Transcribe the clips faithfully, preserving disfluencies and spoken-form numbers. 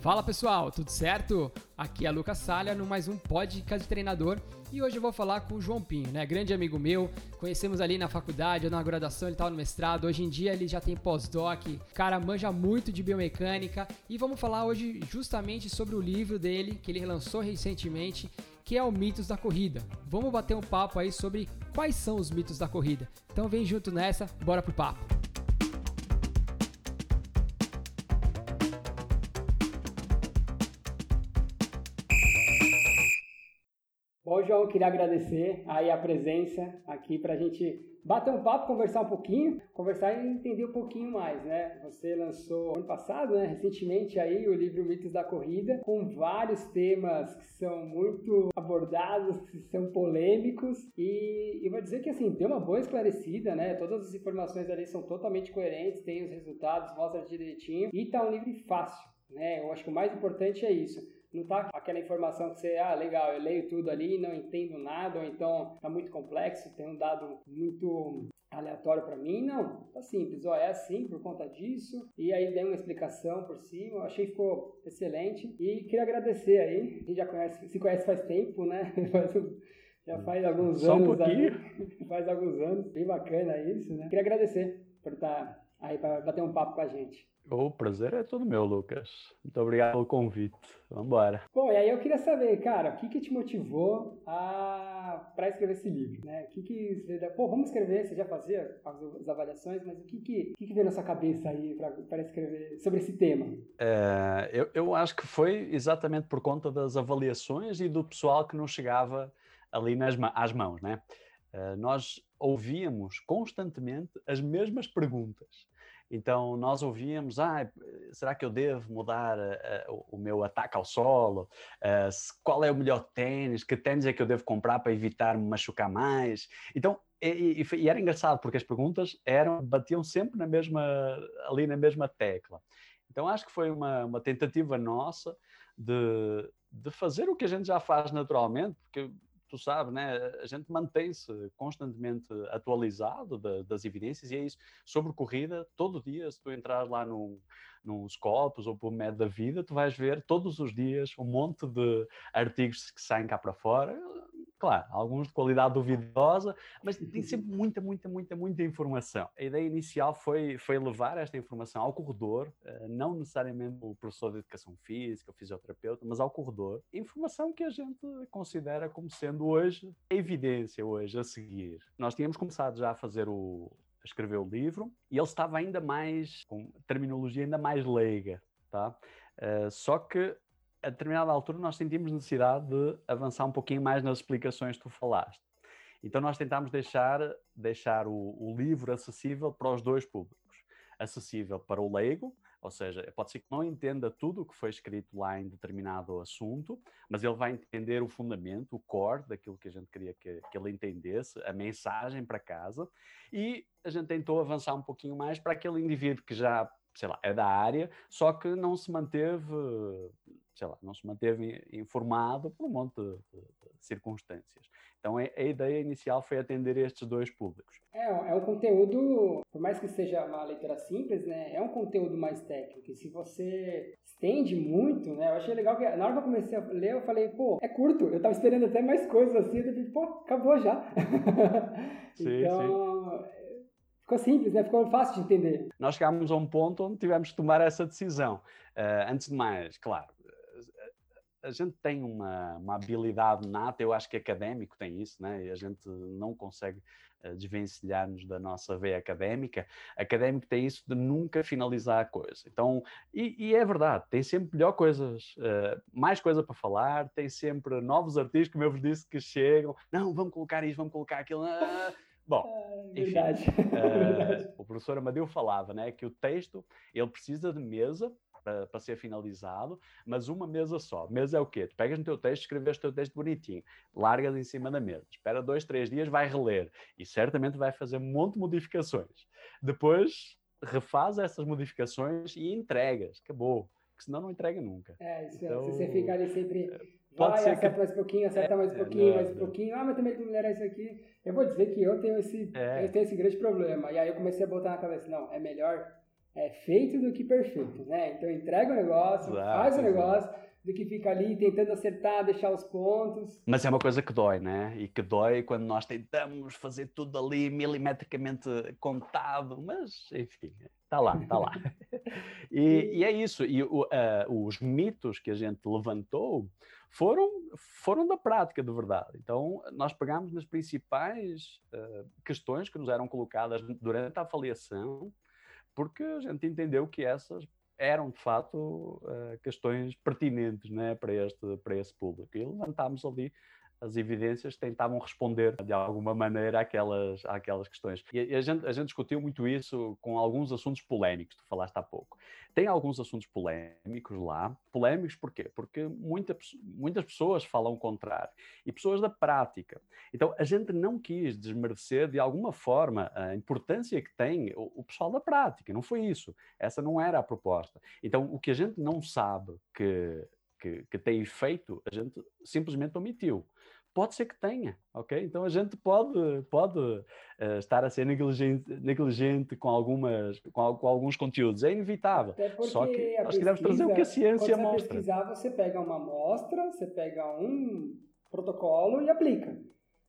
Fala pessoal, tudo certo? Aqui é Lucas Salha no mais um podcast de treinador e hoje eu vou falar com o João Pinho, né? Grande amigo meu, conhecemos ali na faculdade, na graduação, ele estava no mestrado, hoje em dia ele já tem pós-doc, cara manja muito de biomecânica e vamos falar hoje justamente sobre o livro dele que ele lançou recentemente, que é o Mitos da Corrida. Vamos bater um papo aí sobre quais são os mitos da corrida. Então vem junto nessa, bora pro papo. Bom, João, eu queria agradecer aí a presença aqui para a gente bater um papo, conversar um pouquinho, conversar e entender um pouquinho mais, né? Você lançou ano passado, né, recentemente, aí, o livro Mitos da Corrida, com vários temas que são muito abordados, que são polêmicos, e eu vou dizer que, assim, deu uma boa esclarecida, né? Todas as informações ali são totalmente coerentes, tem os resultados, mostra direitinho, e tá um livro fácil, né? Eu acho que o mais importante é isso. Não tá aquela informação que você, ah, legal, eu leio tudo ali e não entendo nada, ou então tá muito complexo, tem um dado muito aleatório para mim. Não, tá simples, ó, é assim por conta disso, e aí dei uma explicação por cima, achei que ficou excelente, e queria agradecer aí, a gente já conhece, se conhece faz tempo, né, já faz alguns Só anos, um pouquinho. faz alguns anos, bem bacana isso, né, queria agradecer por estar aí, para bater um papo com a gente. O prazer é todo meu, Lucas. Muito obrigado pelo convite. Vamos embora. Bom, e aí eu queria saber, cara, o que que te motivou a... para escrever esse livro, né? O que que... Pô, vamos escrever, você já fazia as avaliações, mas o que que, o que, que veio na sua cabeça aí para escrever sobre esse tema? É, eu, eu acho que foi exatamente por conta das avaliações e do pessoal que não chegava ali nas, às mãos, né? Uh, nós ouvíamos constantemente as mesmas perguntas. Então, nós ouvíamos, ah, será que eu devo mudar uh, o meu ataque ao solo? Uh, qual é o melhor ténis? Que ténis é que eu devo comprar para evitar me machucar mais? Então, e, e, e era engraçado, porque as perguntas eram, batiam sempre na mesma, ali na mesma tecla. Então, acho que foi uma, uma tentativa nossa de, de fazer o que a gente já faz naturalmente, porque... Tu sabes, né? A gente mantém-se constantemente atualizado de, das evidências, e é isso. Sobre corrida, todo dia, se tu entrar lá no, no Scopus ou pelo Med da Vida, tu vais ver todos os dias um monte de artigos que saem cá para fora. Claro, alguns de qualidade duvidosa, mas tem sempre muita, muita, muita, muita informação. A ideia inicial foi, foi levar esta informação ao corredor, não necessariamente o professor de educação física, o fisioterapeuta, mas ao corredor. Informação que a gente considera como sendo hoje a evidência, hoje, a seguir. Nós tínhamos começado já a fazer o... a escrever o livro, e ele estava ainda mais, com terminologia ainda mais leiga, tá? Uh, só que a determinada altura nós sentimos necessidade de avançar um pouquinho mais nas explicações que tu falaste. Então nós tentámos deixar, deixar o, o livro acessível para os dois públicos. Acessível para o leigo, ou seja, pode ser que não entenda tudo o que foi escrito lá em determinado assunto, mas ele vai entender o fundamento, o core daquilo que a gente queria que, que ele entendesse, a mensagem para casa. E a gente tentou avançar um pouquinho mais para aquele indivíduo que já, sei lá, é da área, só que não se manteve... sei lá, não se manteve informado por um monte de, de, de circunstâncias. Então, a, a ideia inicial foi atender estes dois públicos. É, é um conteúdo, por mais que seja uma leitura simples, né, é um conteúdo mais técnico. E se você estende muito, né, eu achei legal que na hora que eu comecei a ler, eu falei, pô, é curto, eu tava esperando até mais coisas assim, eu falei, pô, acabou já. Sim, então... Sim. Ficou simples, né? Ficou fácil de entender. Nós chegámos a um ponto onde tivemos que tomar essa decisão. Uh, antes de mais, claro, a gente tem uma, uma habilidade nata, eu acho que académico tem isso, né? E a gente não consegue uh, desvencilhar-nos da nossa veia académica. Académico tem isso de nunca finalizar a coisa. Então, e, e é verdade, tem sempre melhor coisas, uh, mais coisa para falar, tem sempre novos artigos, como eu vos disse, que chegam, não, vamos colocar isso, vamos colocar aquilo... Ah, bom, enfim, verdade. Uh, verdade. O professor Amadeu falava, né, que o texto ele precisa de mesa para ser finalizado, mas uma mesa só. Mesa é o quê? Tu pegas no teu texto, escreves o teu texto bonitinho, largas em cima da mesa, espera dois, três dias, vai reler e certamente vai fazer um monte de modificações. Depois refaz essas modificações e entregas. Acabou. Porque senão não entrega nunca. É, isso então, é. Se você ficar ali sempre... Pode vai, ser acerta que... mais um pouquinho, acerta é, mais um pouquinho, não, mais um pouquinho. Ah, mas também tem que melhorar isso aqui. Eu vou dizer que eu tenho esse, é. eu tenho esse grande problema. E aí eu comecei a botar na cabeça, não, é melhor é, feitos do que perfeitos, né? Então entrega o negócio, claro, faz o negócio, é. do que fica ali tentando acertar, deixar os pontos. Mas é uma coisa que dói, né? E que dói quando nós tentamos fazer tudo ali milimetricamente contado, mas enfim, está lá, está lá. E, e é isso. E o, uh, os mitos que a gente levantou foram, foram da prática, de verdade. Então, nós pegámos nas principais uh, questões que nos eram colocadas durante a avaliação, porque a gente entendeu que essas eram, de fato, uh, questões pertinentes, né, para, este, para esse público. E levantámos ali as evidências que tentavam responder, de alguma maneira, àquelas, àquelas questões. E, e a, gente, a gente discutiu muito isso com alguns assuntos polémicos, tu falaste há pouco. Tem alguns assuntos polémicos lá. Polémicos porquê? Porque muita, muitas pessoas falam o contrário. E pessoas da prática. Então, a gente não quis desmerecer, de alguma forma, a importância que tem o, o pessoal da prática. Não foi isso. Essa não era a proposta. Então, o que a gente não sabe que... Que, que tem efeito, a gente simplesmente omitiu. Pode ser que tenha, ok? Então a gente pode, pode uh, estar a ser negligente, negligente com, algumas, com, com alguns conteúdos. É inevitável. Só que nós pesquisa, queremos trazer o que a ciência quando você mostra. Pesquisar, você pega uma amostra, você pega um protocolo e aplica.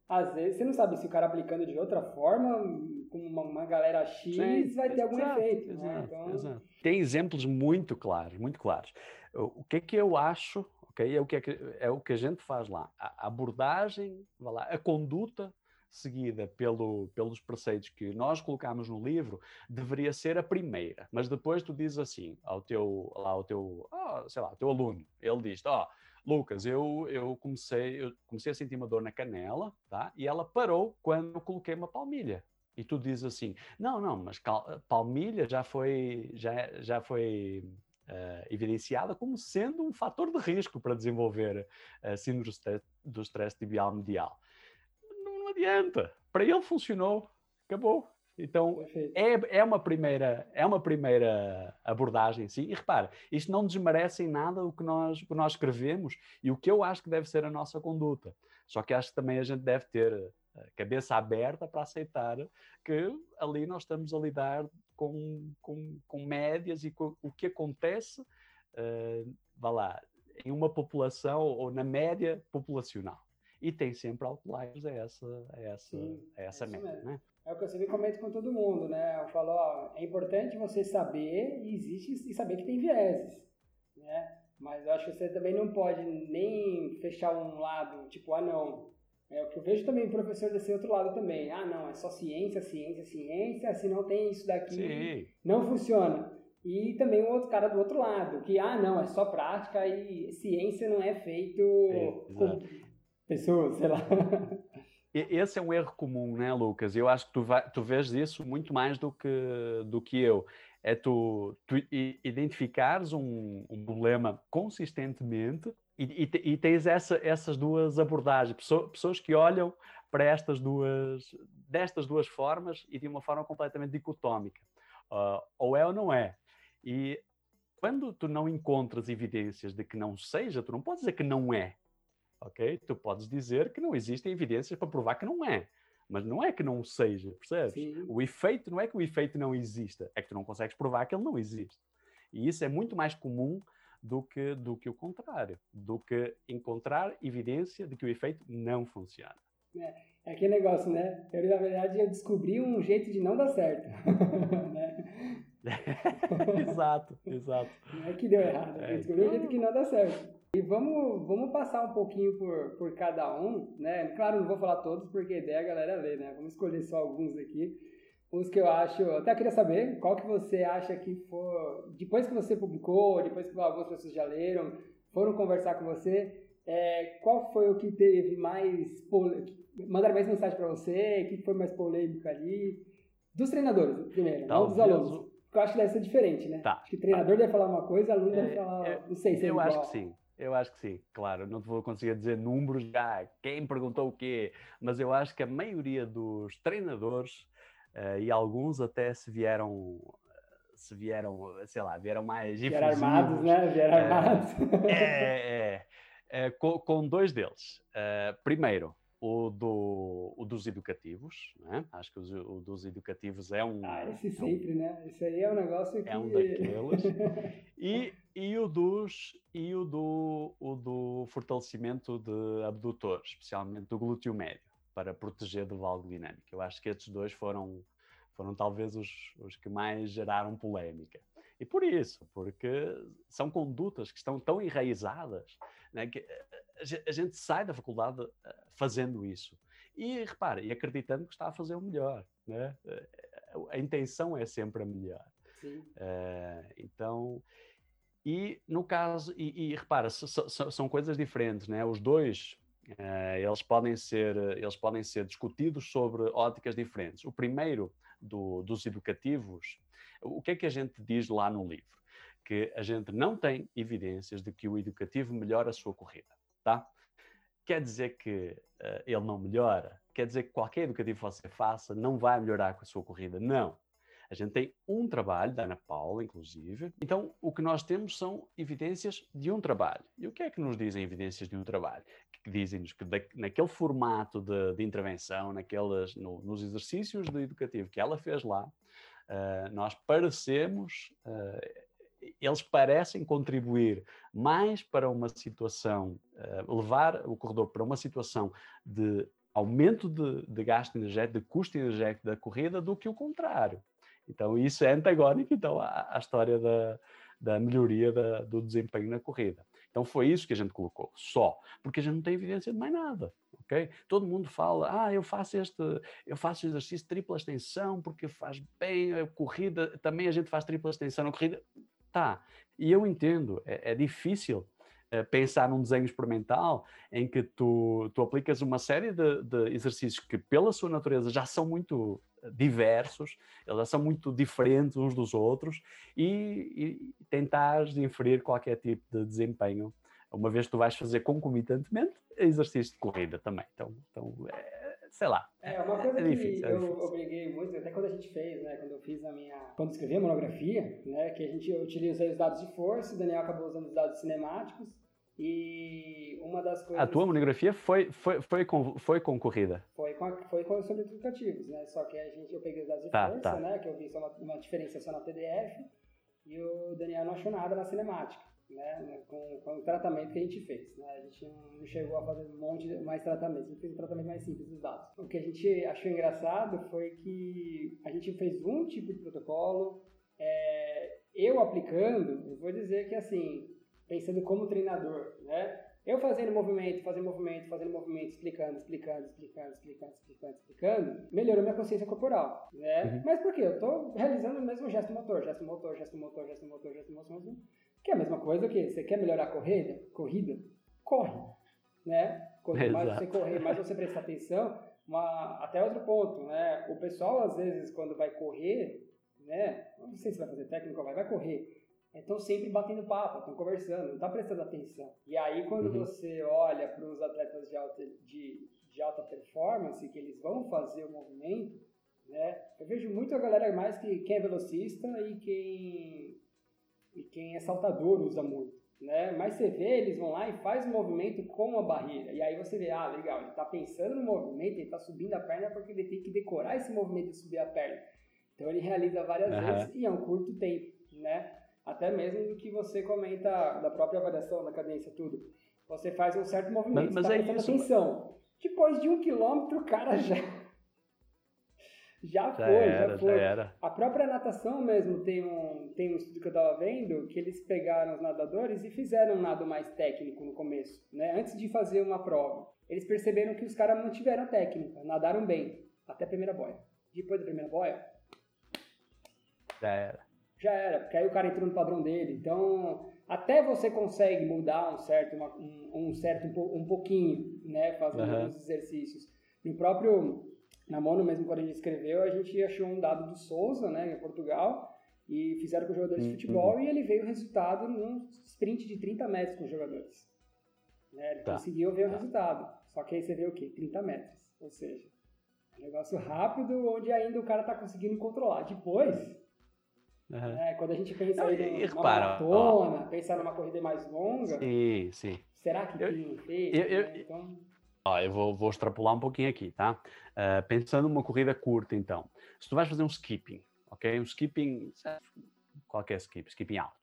Às vezes você não sabe se o cara aplicando de outra forma, com uma, uma galera X, sim, vai ter algum exato, efeito. Exato, né? Então... exato. Tem exemplos muito claros, muito claros. O que é que eu acho, okay? é, o que é, que, é o que a gente faz lá. A abordagem, vai lá, a conduta seguida pelo, pelos preceitos que nós colocámos no livro deveria ser a primeira. Mas depois tu dizes assim ao teu, lá, ao teu, oh, sei lá, ao teu aluno, ele diz, ó, oh, Lucas, eu, eu, comecei, eu comecei a sentir uma dor na canela, tá? E ela parou quando eu coloquei uma palmilha. E tu dizes assim, não, não, mas cal- palmilha já foi... Já, já foi... Uh, evidenciada como sendo um fator de risco para desenvolver a uh, síndrome do stress tibial medial. Não, não adianta. Para ele funcionou. Acabou. Então, é, é, uma primeira, é uma primeira abordagem, sim. E repara, isto não desmerece em nada o que, nós, o que nós escrevemos e o que eu acho que deve ser a nossa conduta. Só que acho que também a gente deve ter a cabeça aberta para aceitar que ali nós estamos a lidar Com, com, com médias e com, o que acontece, uh, vá lá, em uma população ou na média populacional. E tem sempre outliers a essa, a essa, Sim, a essa é média, né? É o que eu sempre comento com todo mundo, né? Eu falo, ó, é importante você saber e existe e saber que tem vieses, né? Mas eu acho que você também não pode nem fechar um lado, tipo, ah, não. É o que eu vejo também o professor desse outro lado também. Ah, não, é só ciência, ciência, ciência, se não tem isso daqui, Sim. não funciona. E também o outro cara do outro lado, que, ah, não, é só prática e ciência não é feito é, com pessoas, sei lá. Esse é um erro comum, né, Lucas? Eu acho que tu, vai, tu vês isso muito mais do que, do que eu. É tu, tu identificares um, um problema consistentemente E, e, e tens essa, essas duas abordagens, pessoas, pessoas que olham para estas duas, destas duas formas e de uma forma completamente dicotómica. Uh, ou é ou não é. E quando tu não encontras evidências de que não seja, tu não podes dizer que não é. Ok? Tu podes dizer que não existem evidências para provar que não é. Mas não é que não seja, percebes? Sim. O efeito, não é que o efeito não exista, é que tu não consegues provar que ele não existe. E isso é muito mais comum Do que, do que o contrário, do que encontrar evidência de que o efeito não funciona. É, é aquele negócio, né? Eu, na verdade, eu descobri um jeito de não dar certo. né? exato, exato. Não é que deu errado, eu descobri um jeito que não dá certo. E vamos, vamos passar um pouquinho por, por cada um, né? Claro, não vou falar todos, porque a ideia é a galera ler, né? Vamos escolher só alguns aqui. Os que eu acho, até queria saber qual que você acha que for, depois que você publicou, depois que algumas pessoas já leram, foram conversar com você, é, qual foi o que teve mais, mandaram mais mensagem para você, o que foi mais polêmico ali, dos treinadores primeiro, não dos alunos, porque eu acho que deve ser diferente, né? Tá. Acho que o treinador deve falar uma coisa, o aluno deve falar, é, não sei se é igual. Eu acho que sim. Eu acho que sim, claro, não te vou conseguir dizer números já, quem perguntou o quê, mas eu acho que a maioria dos treinadores, Uh, e alguns até se vieram, uh, se vieram, sei lá, vieram mais... Vieram armados, né? Vieram armados. Uh, é, é, é, é com, com dois deles. Uh, primeiro, o, do, o dos educativos, né? Acho que o, o dos educativos é um... Ah, esse é sempre, um, né? Esse aí é um negócio que... É um daqueles. E, e o, dos, e o, do, o do fortalecimento de abdutor, especialmente do glúteo médio, para proteger do valgo dinâmico. Eu acho que estes dois foram, foram talvez os, os que mais geraram polémica. E por isso, porque são condutas que estão tão enraizadas, né, que a gente sai da faculdade fazendo isso. E, repare, e acreditando que está a fazer o melhor, né? A intenção é sempre a melhor. Sim. Uh, então, e no caso, e, e repara, so, so, são coisas diferentes, né? Os dois, uh, eles, podem ser, eles podem ser discutidos sobre óticas diferentes. O primeiro... Do, dos educativos, o que é que a gente diz lá no livro? Que a gente não tem evidências de que o educativo melhora a sua corrida, tá? Quer dizer que uh, ele não melhora? Quer dizer que qualquer educativo que você faça não vai melhorar com a sua corrida? Não. A gente tem um trabalho, da Ana Paula, inclusive. Então, o que nós temos são evidências de um trabalho. E o que é que nos dizem evidências de um trabalho? Que dizem-nos que da, naquele formato de, de intervenção, naquelas, no, nos exercícios do educativo que ela fez lá, uh, nós parecemos, uh, eles parecem contribuir mais para uma situação, uh, levar o corredor para uma situação de aumento de, de gasto energético, de custo energético da corrida, do que o contrário. Então, isso é antagónico então, à, à história da, da melhoria da, do desempenho na corrida. Então, foi isso que a gente colocou, só. Porque a gente não tem evidência de mais nada, ok? Todo mundo fala, ah, eu faço este, eu faço exercício de tripla extensão porque faz bem a corrida, também a gente faz tripla extensão na corrida. Tá, e eu entendo, é, é difícil pensar num desenho experimental em que tu, tu aplicas uma série de, de exercícios que, pela sua natureza, já são muito... diversos, eles são muito diferentes uns dos outros e, e tentares inferir qualquer tipo de desempenho, uma vez que tu vais fazer concomitantemente exercício de corrida também, então, então é, sei lá, é uma coisa é difícil, que é eu obriguei muito, até quando a gente fez, né, quando eu fiz a minha, quando escrevi a monografia, né, que a gente, eu utilizei os dados de força, o Daniel acabou usando os dados cinemáticos. E uma das coisas... A tua monografia foi, foi, foi, com, foi com corrida? Foi com, a, foi com os educativos, né? Só que a gente, eu peguei os dados de tá, força, tá. né? Que eu vi só uma, uma diferenciação na P D F e o Daniel não achou nada na cinemática, né? Com, com o tratamento que a gente fez, né? A gente não chegou a fazer um monte de mais tratamentos, a gente fez um tratamento mais simples dos dados. O que a gente achou engraçado foi que a gente fez um tipo de protocolo, é, eu aplicando, eu vou dizer que assim... pensando como treinador, né? Eu fazendo movimento, fazendo movimento, fazendo movimento, explicando, explicando, explicando, explicando, explicando, explicando, melhorou minha consciência corporal, né? Uhum. Mas por quê? Eu tô realizando o mesmo gesto motor, gesto motor, gesto motor, gesto motor, gesto motor, que é a mesma coisa que você quer melhorar a corrida, corrida, corre, né? Quanto mais você correr, mais você presta atenção. Uma, até outro ponto, né? O pessoal, às vezes, quando vai correr, né? Não sei se vai fazer técnica, vai, vai correr. Estão sempre batendo papo, estão conversando, não está prestando atenção. E aí, quando uhum. você olha para os atletas de alta, de, de alta performance, que eles vão fazer o movimento, né? Eu vejo muito a galera mais que quem é velocista e quem, e quem é saltador usa muito, né? Mas você vê, eles vão lá e faz o movimento com a barreira. E aí você vê, ah, legal, ele está pensando no movimento, ele está subindo a perna porque ele tem que decorar esse movimento de subir a perna. Então, ele realiza várias uhum. vezes e é um curto tempo, né? Até mesmo do que você comenta da própria avaliação, da cadência, tudo. Você faz um certo movimento, mas, mas tá prestando é isso, atenção. Mas... Depois de um quilômetro, o cara já... Já, já foi, era, já foi. Já era. A própria natação mesmo, tem um, tem um estudo que eu estava vendo, que eles pegaram os nadadores e fizeram um nado mais técnico no começo, né? Antes de fazer uma prova. Eles perceberam que os caras não tiveram técnica, nadaram bem, até a primeira boia. Depois da primeira boia... Já era. Já era, porque aí o cara entrou no padrão dele. Então, até você consegue mudar um certo, uma, um, um, certo um, um pouquinho, né, fazendo uhum. os exercícios. No próprio, na Mono mesmo, quando a gente escreveu, a gente achou um dado do Souza, né, em Portugal, e fizeram com os jogadores uhum. de futebol, e ele veio o resultado num sprint de trinta metros com os jogadores. Né, ele tá. conseguiu ver o resultado, só que aí você vê o quê? trinta metros, ou seja, um negócio rápido, onde ainda o cara está conseguindo controlar. Depois... Uhum. É, quando a gente pensa não, em uma maratona, pensar numa corrida mais longa, sim, sim. será que eu, tem? Eu, eu, né? então... Ó, eu vou, vou extrapolar um pouquinho aqui, tá? Uh, pensando numa corrida curta, então. Se tu vais fazer um skipping, ok? Um skipping, qualquer skip, skipping alto.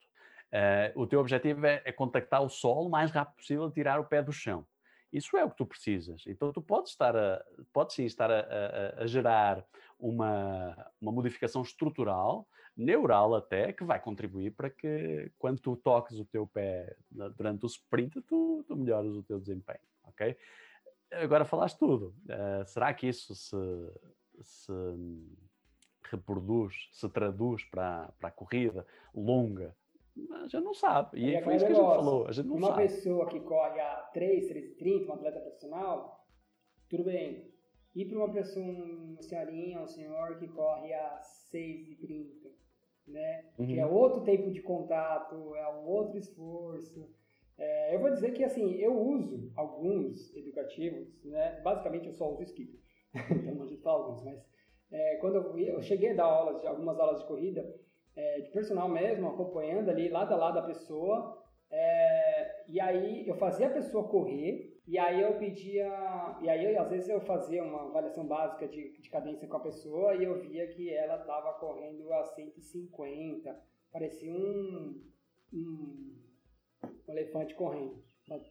Uh, o teu objetivo é, é contactar o solo o mais rápido possível e tirar o pé do chão. Isso é o que tu precisas. Então, tu podes estar a, podes sim estar a, a, a gerar uma, uma modificação estrutural, neural até, que vai contribuir para que, quando tu toques o teu pé durante o sprint, tu, tu melhores o teu desempenho, ok? Agora falaste tudo. Uh, será que isso se, se reproduz, se traduz para, para a corrida longa? A gente não sabe. E é foi isso que a gente falou. A gente não uma sabe. Uma pessoa que corre a três, três e trinta, um atleta profissional, tudo bem. E para uma pessoa, uma senhorinha, um senhor que corre a seis e trinta, né? Uhum. Que é outro tempo de contato, é um outro esforço. É, eu vou dizer que, assim, eu uso alguns educativos, né? Basicamente, eu só uso skip. Então, a gente fala alguns, mas... É, quando eu, eu cheguei a dar aulas, algumas aulas de corrida... É, de personal mesmo, acompanhando ali, lado a lado a pessoa, é, e aí eu fazia a pessoa correr, e aí eu pedia, e aí eu, às vezes eu fazia uma avaliação básica de, de cadência com a pessoa, e eu via que ela estava correndo a cento e cinquenta, parecia um, um, um elefante correndo,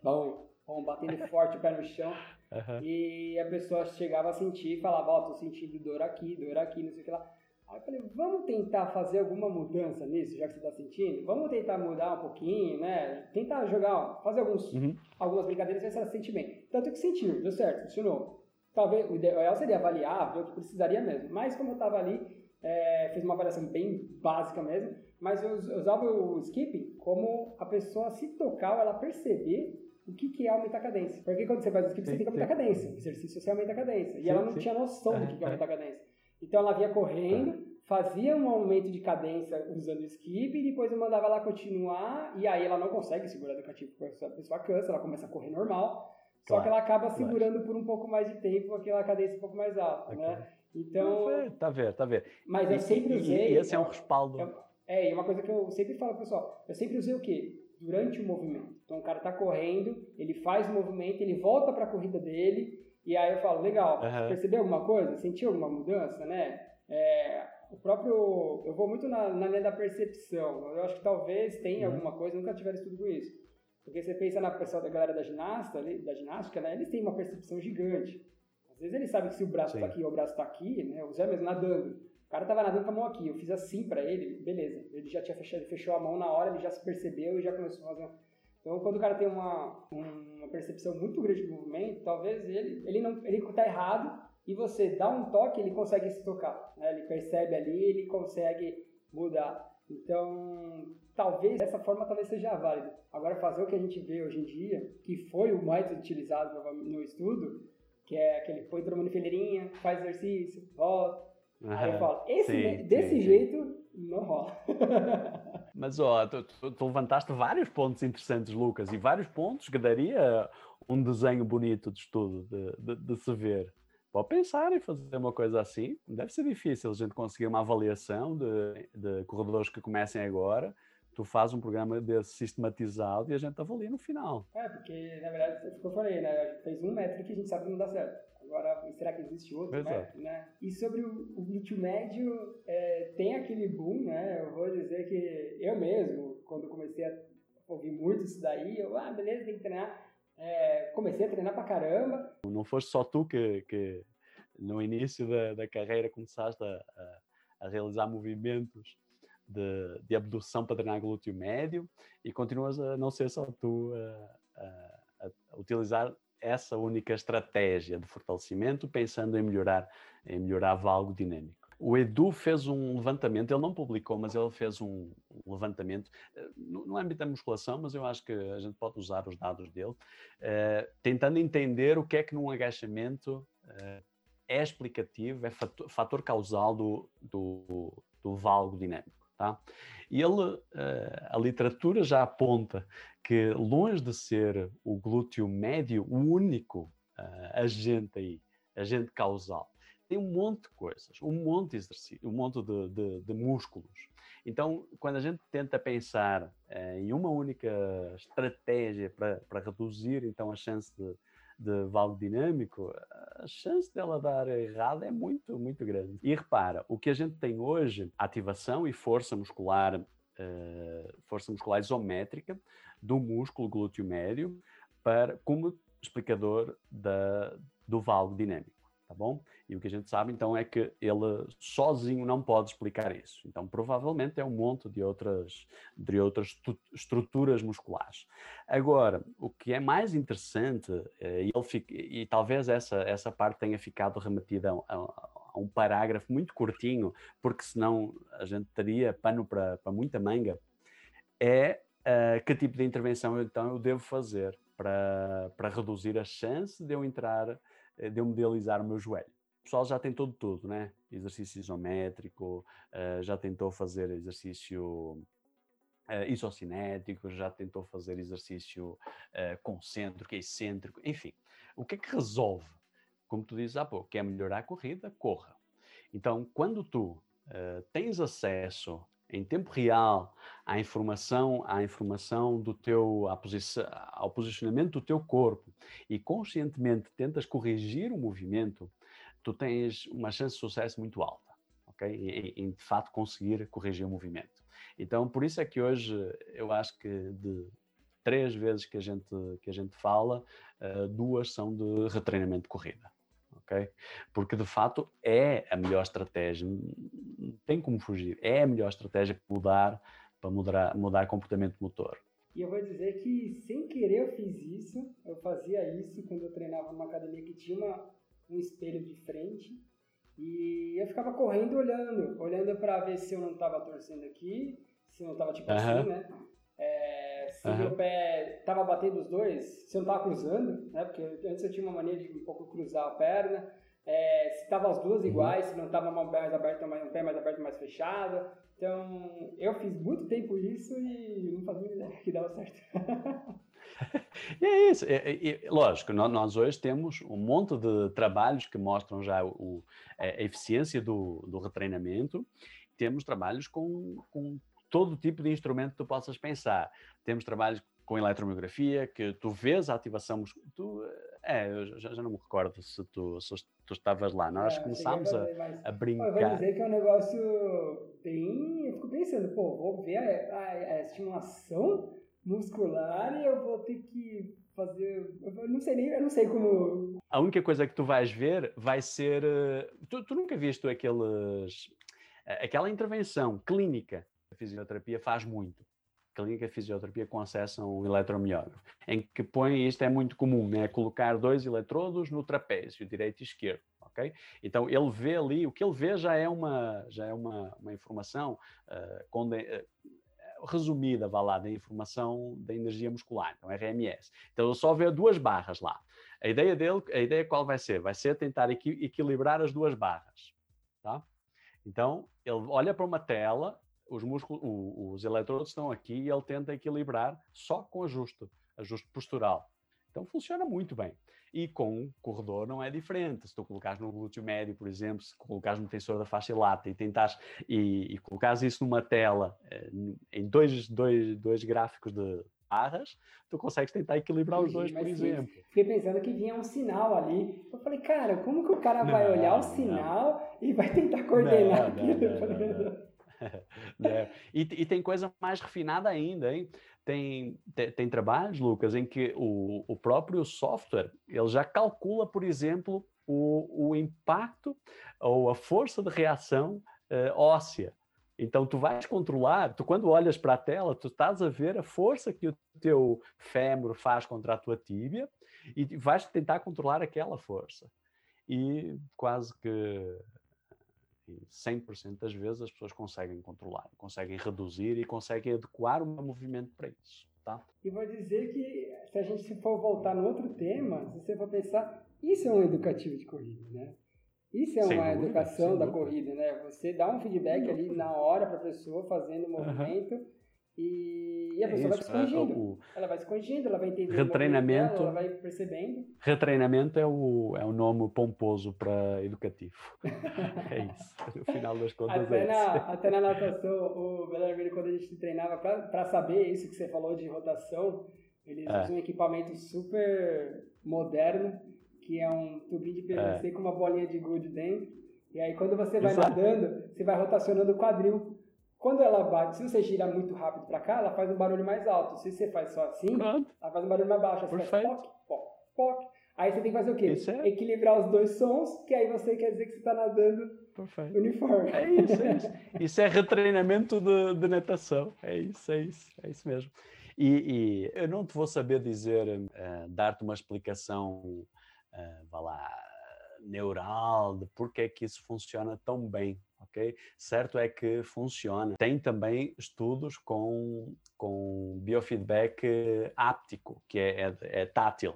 bom, bom, batendo forte o pé no chão, uhum. E a pessoa chegava a sentir, falava, ó, oh, tô sentindo dor aqui, dor aqui, não sei o que lá. Aí eu falei, vamos tentar fazer alguma mudança nisso, já que você está sentindo? Vamos tentar mudar um pouquinho, né? Tentar jogar, fazer alguns, uhum. algumas brincadeiras, ver se ela se sente bem. Tanto que sentiu, deu certo, funcionou. Talvez o ideal seria avaliar, ver o que precisaria mesmo. Mas como eu estava ali, é, fiz uma avaliação bem básica mesmo, mas eu usava o skipping como a pessoa se tocar, ela perceber o que, que é aumentar a cadência. Porque quando você faz o skip, você tem que aumentar a cadência. O exercício você aumenta a cadência. E sim, ela não sim. tinha noção do que é aumentar a cadência. Então ela vinha correndo, fazia um aumento de cadência usando o skip e depois eu mandava ela continuar e aí ela não consegue segurar o educativo porque a pessoa cansa, ela começa a correr normal, só claro, que ela acaba segurando claro. Por um pouco mais de tempo aquela cadência um pouco mais alta, okay. né? Então... Não, tá a ver, tá a ver. Mas eu sempre usei... E esse é um respaldo. É, e uma coisa que eu sempre falo, pessoal, eu sempre usei o quê? Durante o movimento. Então o cara tá correndo, ele faz o movimento, ele volta para a corrida dele... E aí eu falo, legal, uhum. percebeu alguma coisa? Sentiu alguma mudança, né? É, o próprio... Eu vou muito na, na linha da percepção. Eu acho que talvez tenha uhum. alguma coisa, nunca tiveram estudo com isso. Porque você pensa na pessoa da galera da ginástica, da ginástica, né? Eles têm uma percepção gigante. Às vezes eles sabem que se o braço Sim. tá aqui ou o braço tá aqui, né? O Zé mesmo nadando. O cara tava nadando com a mão aqui, eu fiz assim pra ele, beleza. Ele já tinha fechado, fechou a mão na hora, ele já se percebeu e já começou a fazer... Então, quando o cara tem uma, uma percepção muito grande do movimento, talvez ele ele não ele está errado e você dá um toque, ele consegue se tocar, né? Ele percebe ali, ele consegue mudar. Então, talvez dessa forma talvez seja válido. Agora, fazer o que a gente vê hoje em dia, que foi o mais utilizado no estudo, que é aquele põe todo mundo em fileirinha, faz exercício, volta. Uhum. Aí eu falo, esse, sim, desse sim, jeito sim. não rola. Mas, ó, tu, tu, tu levantaste vários pontos interessantes, Lucas, e vários pontos que daria um desenho bonito de estudo, de, de, de se ver. Pode pensar em fazer uma coisa assim. Deve ser difícil a gente conseguir uma avaliação de, de corredores que comecem agora. Tu fazes um programa desse sistematizado e a gente avalia no final. É, porque, na verdade, é o que eu falei, né? A gente fez um método que a gente sabe que não dá certo. Agora, será que existe outro, né? né? E sobre o, o glúteo médio, é, tem aquele boom, né? Eu vou dizer que eu mesmo, quando comecei a ouvir muito isso daí, eu, ah, beleza, tem que treinar. É, comecei a treinar pra caramba. Não foste só tu que, que no início da, da carreira começaste a, a, a realizar movimentos de, de abdução para treinar glúteo médio e continuas a não ser só tu a, a, a utilizar essa única estratégia de fortalecimento, pensando em melhorar, em melhorar valgo dinâmico. O Edu fez um levantamento, ele não publicou, mas ele fez um levantamento, no, no âmbito da musculação, mas eu acho que a gente pode usar os dados dele, uh, tentando entender o que é que num agachamento uh, é explicativo, é fator, fator causal do, do, do valgo dinâmico. Tá? E ele, a literatura já aponta que, longe de ser o glúteo médio o único agente aí, agente causal, tem um monte de coisas, um monte de exercício, um monte de, de, de músculos. Então, quando a gente tenta pensar em uma única estratégia para, para reduzir então a chance de, de valgo dinâmico, a chance dela dar errado é muito, muito grande. E repara, o que a gente tem hoje, ativação e força muscular, uh, força muscular isométrica do músculo glúteo médio para, como explicador da, do valgo dinâmico. Tá bom? E o que a gente sabe, então, é que ele sozinho não pode explicar isso. Então, provavelmente, é um monte de outras, de outras estruturas musculares. Agora, o que é mais interessante, e, ele fica, e talvez essa, essa parte tenha ficado remetida a, a um parágrafo muito curtinho, porque senão a gente teria pano para muita manga, é uh, que tipo de intervenção, então, eu devo fazer para, para reduzir a chance de eu entrar... de eu modelizar o meu joelho. O pessoal já tentou de tudo, né? Exercício isométrico, já tentou fazer exercício isocinético, já tentou fazer exercício concêntrico, excêntrico, enfim. O que é que resolve? Como tu dizes há pouco, quer melhorar a corrida? Corra. Então, quando tu tens acesso em tempo real à informação, à informação do teu, à posição, ao posicionamento do teu corpo e conscientemente tentas corrigir o movimento, tu tens uma chance de sucesso muito alta, ok? Em, em de fato conseguir corrigir o movimento. Então, por isso é que hoje eu acho que de três vezes que a gente, que a gente fala, uh, duas são de retreinamento de corrida. Okay? Porque, de fato, é a melhor estratégia, não tem como fugir, é a melhor estratégia para mudar, para mudar, mudar comportamento motor. E eu vou dizer que, sem querer, eu fiz isso, eu fazia isso quando eu treinava numa academia que tinha uma, um espelho de frente, e eu ficava correndo olhando, olhando para ver se eu não estava torcendo aqui, se eu não estava tipo uh-huh. assim, né? É, se uhum. meu pé estava batendo os dois, se eu não estava cruzando, né? Porque antes eu tinha uma mania de um pouco cruzar a perna, é, se estavam as duas iguais, uhum. se não estava um pé mais aberto, um pé mais aberto, mais fechado. Então, eu fiz muito tempo isso e não fazia ideia que dava certo. E é isso. É, é, lógico, nós hoje temos um monte de trabalhos que mostram já o, a eficiência do, do retreinamento. Temos trabalhos com... com todo tipo de instrumento que tu possas pensar. Temos trabalhos com eletromiografia, que tu vês a ativação muscular. Tu... É, eu já, já não me recordo se tu, se tu estavas lá. Nós é, começámos a, fazer, mas... a brincar. Eu vou dizer que é um negócio bem... Eu fico pensando, pô, vou ver a, a, a estimulação muscular e eu vou ter que fazer... Eu não sei nem, eu não sei como... A única coisa que tu vais ver vai ser... Tu, tu nunca viste aqueles... aquela intervenção clínica. A fisioterapia faz muito. A clínica de fisioterapia com acesso a um eletromiógrafo, em que põe, isto é muito comum, né? Colocar dois eletrodos no trapézio, direito e esquerdo, ok? Então, ele vê ali, o que ele vê já é uma, já é uma, uma informação uh, conde, uh, resumida, vá lá, da informação da energia muscular, então R M S. Então, ele só vê duas barras lá. A ideia dele, a ideia qual vai ser? Vai ser tentar equi- equilibrar as duas barras, tá? Então, ele olha para uma tela, Os, músculos, os eletrodos estão aqui e ele tenta equilibrar só com ajuste, ajuste postural. Então funciona muito bem. E com o corredor não é diferente. Se tu colocares no glúteo médio, por exemplo, se colocares no tensor da faixa ilata e tentares e, e colocares isso numa tela em dois, dois, dois gráficos de barras, tu consegues tentar equilibrar os dois, por exemplo. Fiquei pensando que vinha um sinal ali. Eu falei, cara, como que o cara vai olhar o sinal e vai tentar coordenar aquilo? É. E, e tem coisa mais refinada ainda, hein? Tem, tem, tem trabalhos, Lucas, em que o, o próprio software, ele já calcula, por exemplo, o, o impacto ou a força de reação uh, óssea. Então, tu vais controlar, tu quando olhas para a tela, tu estás a ver a força que o teu fémur faz contra a tua tíbia e vais tentar controlar aquela força. E quase que... cem por cento das vezes as pessoas conseguem controlar, conseguem reduzir e conseguem adequar o movimento para isso, tá? E vou dizer que, se a gente for voltar no outro tema, se você for pensar, isso é um educativo de corrida, né? Isso é sem uma dúvida, educação da corrida, né? Você dá um feedback ali na hora para a pessoa fazendo o movimento uhum. e, e a pessoa é isso, vai se corrigindo. O... Ela vai se corrigindo, ela vai entendendo retreinamento, o movimento dela, ela vai percebendo. Retreinamento é o, é o nome pomposo para educativo. É isso. No final das contas até é na, isso. Até na natação, o Belarmino, quando a gente treinava, para saber isso que você falou de rotação, Eles é. usam um equipamento super moderno, que é um tubinho de P V C é. com uma bolinha de gude dentro. E aí, quando você vai Exato. nadando, você vai rotacionando o quadril. Quando ela bate, se você gira muito rápido pra cá, ela faz um barulho mais alto. Se você faz só assim, Pronto. ela faz um barulho mais baixo. Você faz poc, poc, poc. Aí você tem que fazer o quê? É... Equilibrar os dois sons, que aí você quer dizer que você tá nadando Perfeito. uniforme. É isso, é isso. Isso é retreinamento de, de natação. É isso, é isso. É isso mesmo. E, e eu não te vou saber dizer, uh, dar-te uma explicação, uh, vá lá, neural, de porque é que isso funciona tão bem, ok? Certo é que funciona. Tem também estudos com, com biofeedback áptico, que é, é, é tátil.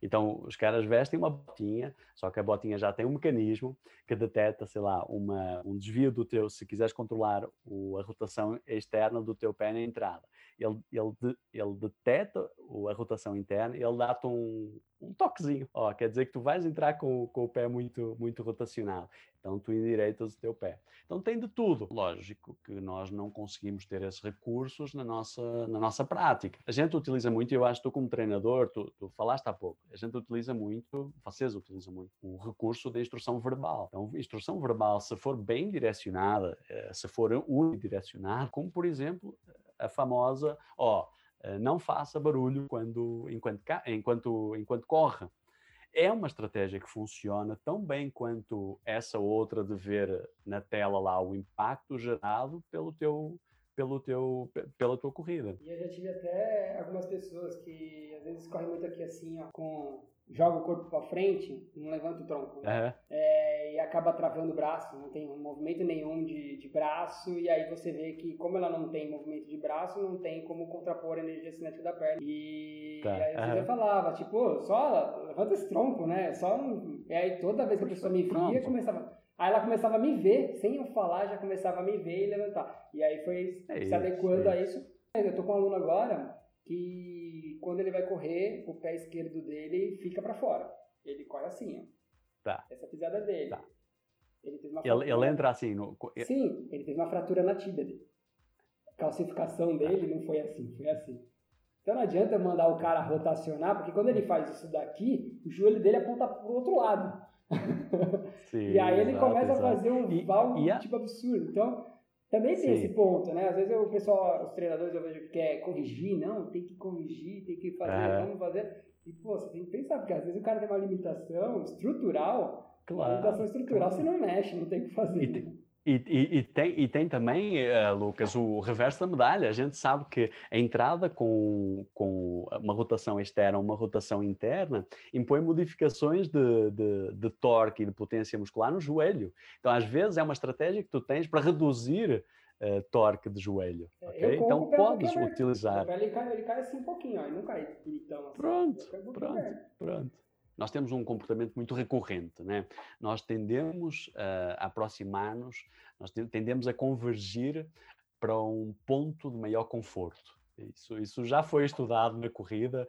Então, os caras vestem uma botinha, só que a botinha já tem um mecanismo que detecta, sei lá, uma, um desvio do teu, se quiseres controlar o, a rotação externa do teu pé na entrada. Ele, ele, de, ele detecta a rotação interna e ele dá-te um, um toquezinho. Oh, quer dizer que tu vais entrar com, com o pé muito, muito rotacionado. Então, tu endireitas o teu pé. Então, tem de tudo. Lógico que nós não conseguimos ter esses recursos na nossa, na nossa prática. A gente utiliza muito, e eu acho que tu como treinador, tu, tu falaste há pouco, a gente utiliza muito, vocês utilizam muito, o recurso da instrução verbal. Então, instrução verbal, se for bem direcionada, se for unidirecionada, como, por exemplo, a famosa, ó, oh, não faça barulho quando, enquanto, enquanto, enquanto corra. É uma estratégia que funciona tão bem quanto essa outra de ver na tela lá o impacto gerado pelo teu, pelo teu, pela tua corrida. E eu já tive até algumas pessoas que às vezes correm muito aqui assim, ó, com... joga o corpo para frente, não levanta o tronco, né? uhum. é, e acaba travando o braço, não tem movimento nenhum de, de braço, e aí você vê que como ela não tem movimento de braço, não tem como contrapor a energia cinética da perna. E, tá. e aí você uhum. já falava, tipo, oh, só levanta esse tronco, né? Só um... E aí toda vez que a pessoa me via, começava... Aí ela começava a me ver, sem eu falar, já começava a me ver e levantar. E aí foi é se isso, adequando é isso. a isso. Eu tô com um aluno agora que quando ele vai correr, o pé esquerdo dele fica para fora. Ele corre assim, ó. Tá. Essa pisada dele. Tá. Ele, teve uma ele, ele entra assim. No... Sim, ele teve uma fratura na tíbia dele. A calcificação dele não foi assim, foi assim. Então não adianta mandar o cara rotacionar, porque quando ele faz isso daqui, o joelho dele aponta para o outro lado. Sim, e aí ele exato, começa exato. a fazer um val e, e a... tipo absurdo. Então... Também tem Sim. esse ponto, né? Às vezes eu, o pessoal, os treinadores, eu vejo que quer corrigir, não, tem que corrigir, tem que fazer, é. vamos fazer. E, pô, você tem que pensar, porque às vezes o cara tem uma limitação estrutural, claro, uma limitação estrutural claro. você não mexe, não tem o que fazer. E tem, e, e, e tem, e tem também, uh, Lucas, o reverso da medalha. A gente sabe que a entrada com, com uma rotação externa, uma rotação interna, impõe modificações de, de, de torque e de potência muscular no joelho. Então, às vezes, é uma estratégia que tu tens para reduzir uh, torque de joelho. Okay? Então, podes pé, utilizar. Ele cai, ele cai assim um pouquinho, ó, ele não cai então, assim. Pronto, um pronto, pronto. Nós temos um comportamento muito recorrente, né? Nós tendemos a aproximar-nos, nós tendemos a convergir para um ponto de maior conforto. Isso, isso já foi estudado na corrida,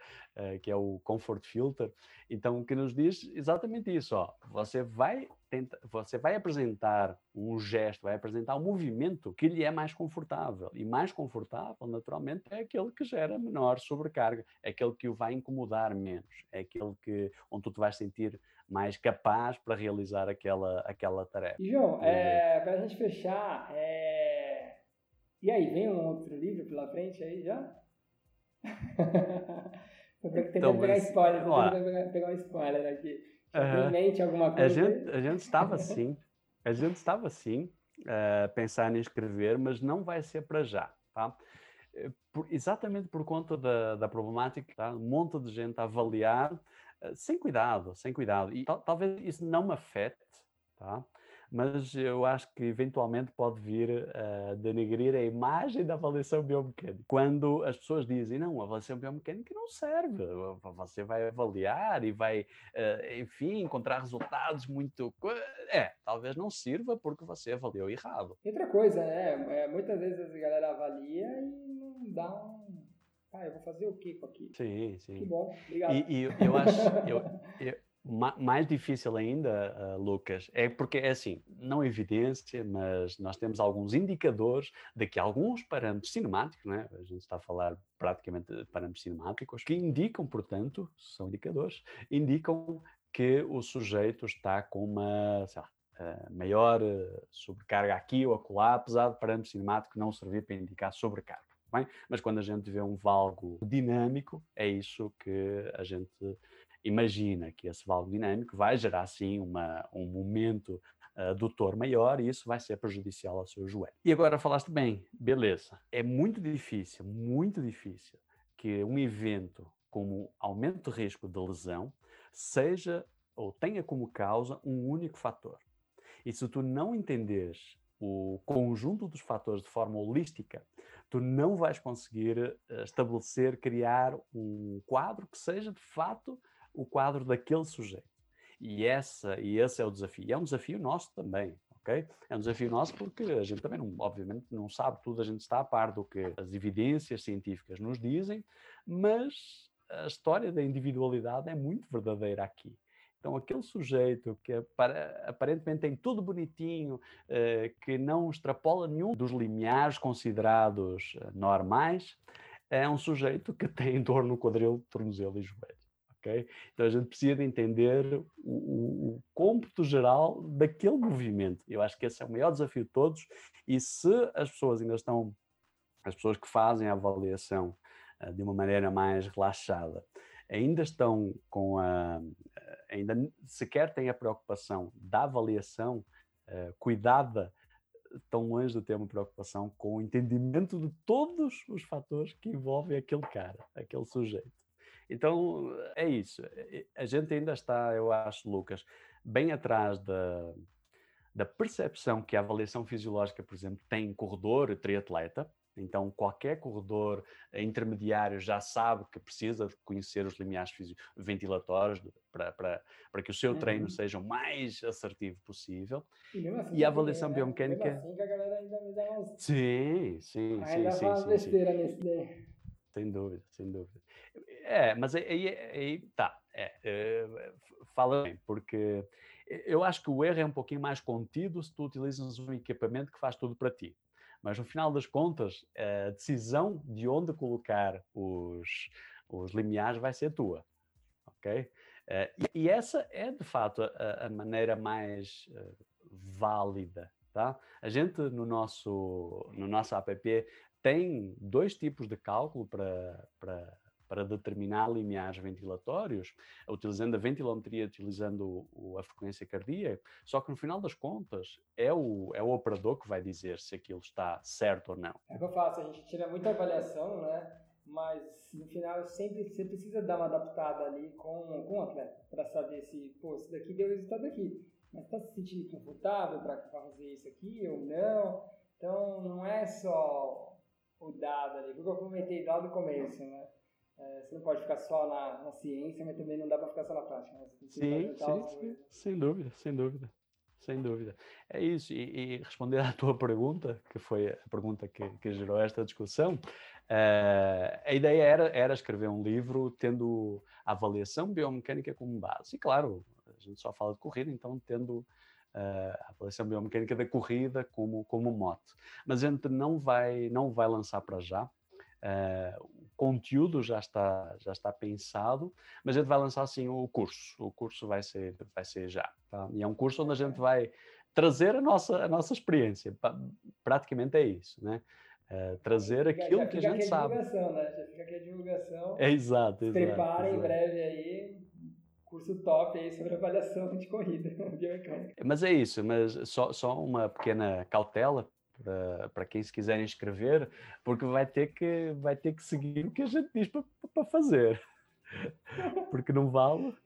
que é o comfort filter. Então, que nos diz exatamente isso, ó. Você vai tentar, você vai apresentar um gesto, vai apresentar um movimento que lhe é mais confortável. E mais confortável, naturalmente, é aquele que gera menor sobrecarga, é aquele que o vai incomodar menos, é aquele que, onde tu te vais sentir mais capaz para realizar aquela, aquela tarefa. E, João, é, para a gente fechar... É... E aí, vem um outro livro pela frente aí já? Estou tentando pegar spoiler, estou tentando pegar um spoiler aqui. Uhum. Tem em mente alguma coisa? A gente, a gente estava assim, a gente estava assim, a uh, pensar em escrever, mas não vai ser para já, tá? Por, exatamente por conta da, da problemática, tá? Um monte de gente a avaliar, uh, sem cuidado, sem cuidado. E tal, talvez isso não me afete, tá? Mas eu acho que eventualmente pode vir a uh, denegrir a imagem da avaliação biomecânica. Quando as pessoas dizem, não, a avaliação biomecânica não serve, você vai avaliar e vai, uh, enfim, encontrar resultados muito... É, talvez não sirva porque você avaliou errado. Outra coisa, né? Muitas vezes a galera avalia e não dá um... Ah, eu vou fazer o quê com aquilo? Sim, sim. Que bom, obrigado. E, e eu, eu acho... eu, eu... Ma mais difícil ainda, uh, Lucas, é porque é assim, não evidência, mas nós temos alguns indicadores de que alguns parâmetros cinemáticos, né? A gente está a falar praticamente de parâmetros cinemáticos, que indicam, portanto, são indicadores, indicam que o sujeito está com uma, sei lá, Uh, maior uh, sobrecarga aqui ou acolá, apesar de parâmetro cinemático não servir para indicar sobrecarga, bem? Mas quando a gente vê um valgo dinâmico, é isso que a gente imagina, que esse valgo dinâmico vai gerar sim uma, um momento adutor maior, e isso vai ser prejudicial ao seu joelho. E agora falaste bem, beleza, é muito difícil, muito difícil que um evento como aumento de risco de lesão seja ou tenha como causa um único fator. E se tu não entenderes o conjunto dos fatores de forma holística, tu não vais conseguir estabelecer, criar um quadro que seja de fato o quadro daquele sujeito. E, essa, e esse é o desafio. E é um desafio nosso também. Okay? É um desafio nosso porque a gente também, não, obviamente, não sabe tudo, a gente está a par do que as evidências científicas nos dizem, mas a história da individualidade é muito verdadeira aqui. Então, aquele sujeito que aparentemente tem tudo bonitinho, que não extrapola nenhum dos limiares considerados normais, é um sujeito que tem dor no quadril, tornozelo e joelho. Okay? Então, a gente precisa de entender o, o, o cômputo geral daquele movimento. Eu acho que esse é o maior desafio de todos. E se as pessoas ainda estão, as pessoas que fazem a avaliação de uma maneira mais relaxada, ainda estão com a... ainda sequer têm a preocupação da avaliação uh, cuidada, tão longe de ter uma preocupação com o entendimento de todos os fatores que envolvem aquele cara, aquele sujeito. Então, é isso. A gente ainda está, eu acho, Lucas, bem atrás da, da percepção que a avaliação fisiológica, por exemplo, tem em corredor e triatleta. Então, qualquer corredor intermediário já sabe que precisa conhecer os limiares ventilatórios para, para, para que o seu uhum. treino seja o mais assertivo possível. E, assim, e a avaliação é, biomecânica... Assim que a galera ainda me dá umas... Sim, sim, ah, sim. Ainda sim, faz sim, besteira sim. nesse daí. Sem dúvida, sem dúvida. É, mas aí, aí tá, é, é, fala bem, porque eu acho que o erro é um pouquinho mais contido se tu utilizas um equipamento que faz tudo para ti. Mas, no final das contas, a decisão de onde colocar os, os limiares vai ser tua, ok? E essa é, de fato, a, a maneira mais válida, tá? A gente, no nosso, no nosso app, tem dois tipos de cálculo para, para, para determinar limiares ventilatórios, utilizando a ventilometria, utilizando o, a frequência cardíaca, só que no final das contas é o, é o operador que vai dizer se aquilo está certo ou não. É o que eu faço, a gente tira muita avaliação, né? Mas no final sempre você precisa dar uma adaptada ali com, com o atleta, para saber se, pô, isso daqui deu resultado aqui, mas está se sentindo confortável para fazer isso aqui ou não? Então não é só o dado ali, porque eu comentei lá do começo, né? Você não pode ficar só na, na ciência, mas também não dá para ficar só na prática. Né? Sim, sim, sim, sem dúvida, sem dúvida, sem dúvida. É isso, e, e responder à tua pergunta, que foi a pergunta que, que gerou esta discussão, uh, a ideia era, era escrever um livro tendo a avaliação biomecânica como base. E claro, a gente só fala de corrida, então tendo... Uh, a avaliação biomecânica da corrida como, como mote. Mas a gente não vai, não vai lançar para já. Uh, o conteúdo já está, já está pensado, mas a gente vai lançar sim o curso. O curso vai ser, vai ser já. Tá? E é um curso onde a gente vai trazer a nossa, a nossa experiência. Praticamente é isso, né? Uh, trazer fica, aquilo que a gente sabe. Já fica aqui a divulgação. É exato. Se preparem em breve aí. Curso top aí sobre avaliação de corrida biomecânica. Mas é isso, mas só, só uma pequena cautela para, para quem se quiser inscrever, porque vai ter que, vai ter que seguir o que a gente diz para, para fazer. Porque não vale,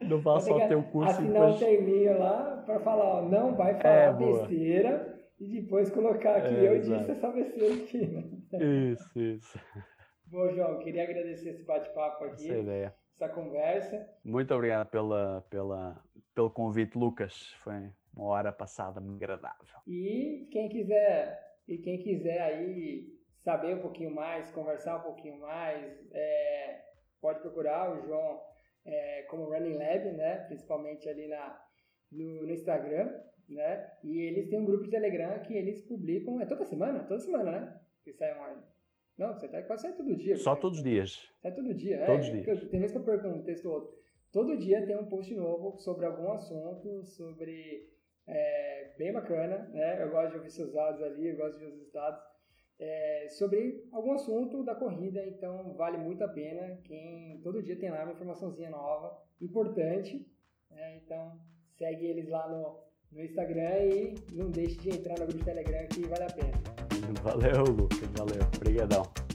não vale só ter o curso. Assinar o terminho lá para falar, ó, não vai falar é, besteira boa. E depois colocar aqui, é, eu exato. Disse essa besteira aqui. Né? Isso, isso. Bom, João, queria agradecer esse bate-papo aqui. Essa ideia. Essa conversa. Muito obrigado pela, pela, pelo convite, Lucas. Foi uma hora passada agradável. E quem quiser, e quem quiser aí saber um pouquinho mais, conversar um pouquinho mais, é, pode procurar o João é, como Running Lab, né? Principalmente ali na, no, no Instagram, né? E eles têm um grupo de Telegram que eles publicam, é toda semana, toda semana, né? Que sai um... Não, você tá, quase sai todo dia. Só porque... todos os dias. Sai todo dia, todos é. Dias. Tem vez que eu pergunto um texto ou outro. Todo dia tem um post novo sobre algum assunto, sobre... É, bem bacana, né? Eu gosto de ouvir seus dados ali, eu gosto de ouvir os dados é, sobre algum assunto da corrida, então vale muito a pena. Quem todo dia tem lá uma informaçãozinha nova, importante, né? Então segue eles lá no, no Instagram e não deixe de entrar no grupo do Telegram que vale a pena. Valeu, Lucas, valeu, obrigadão.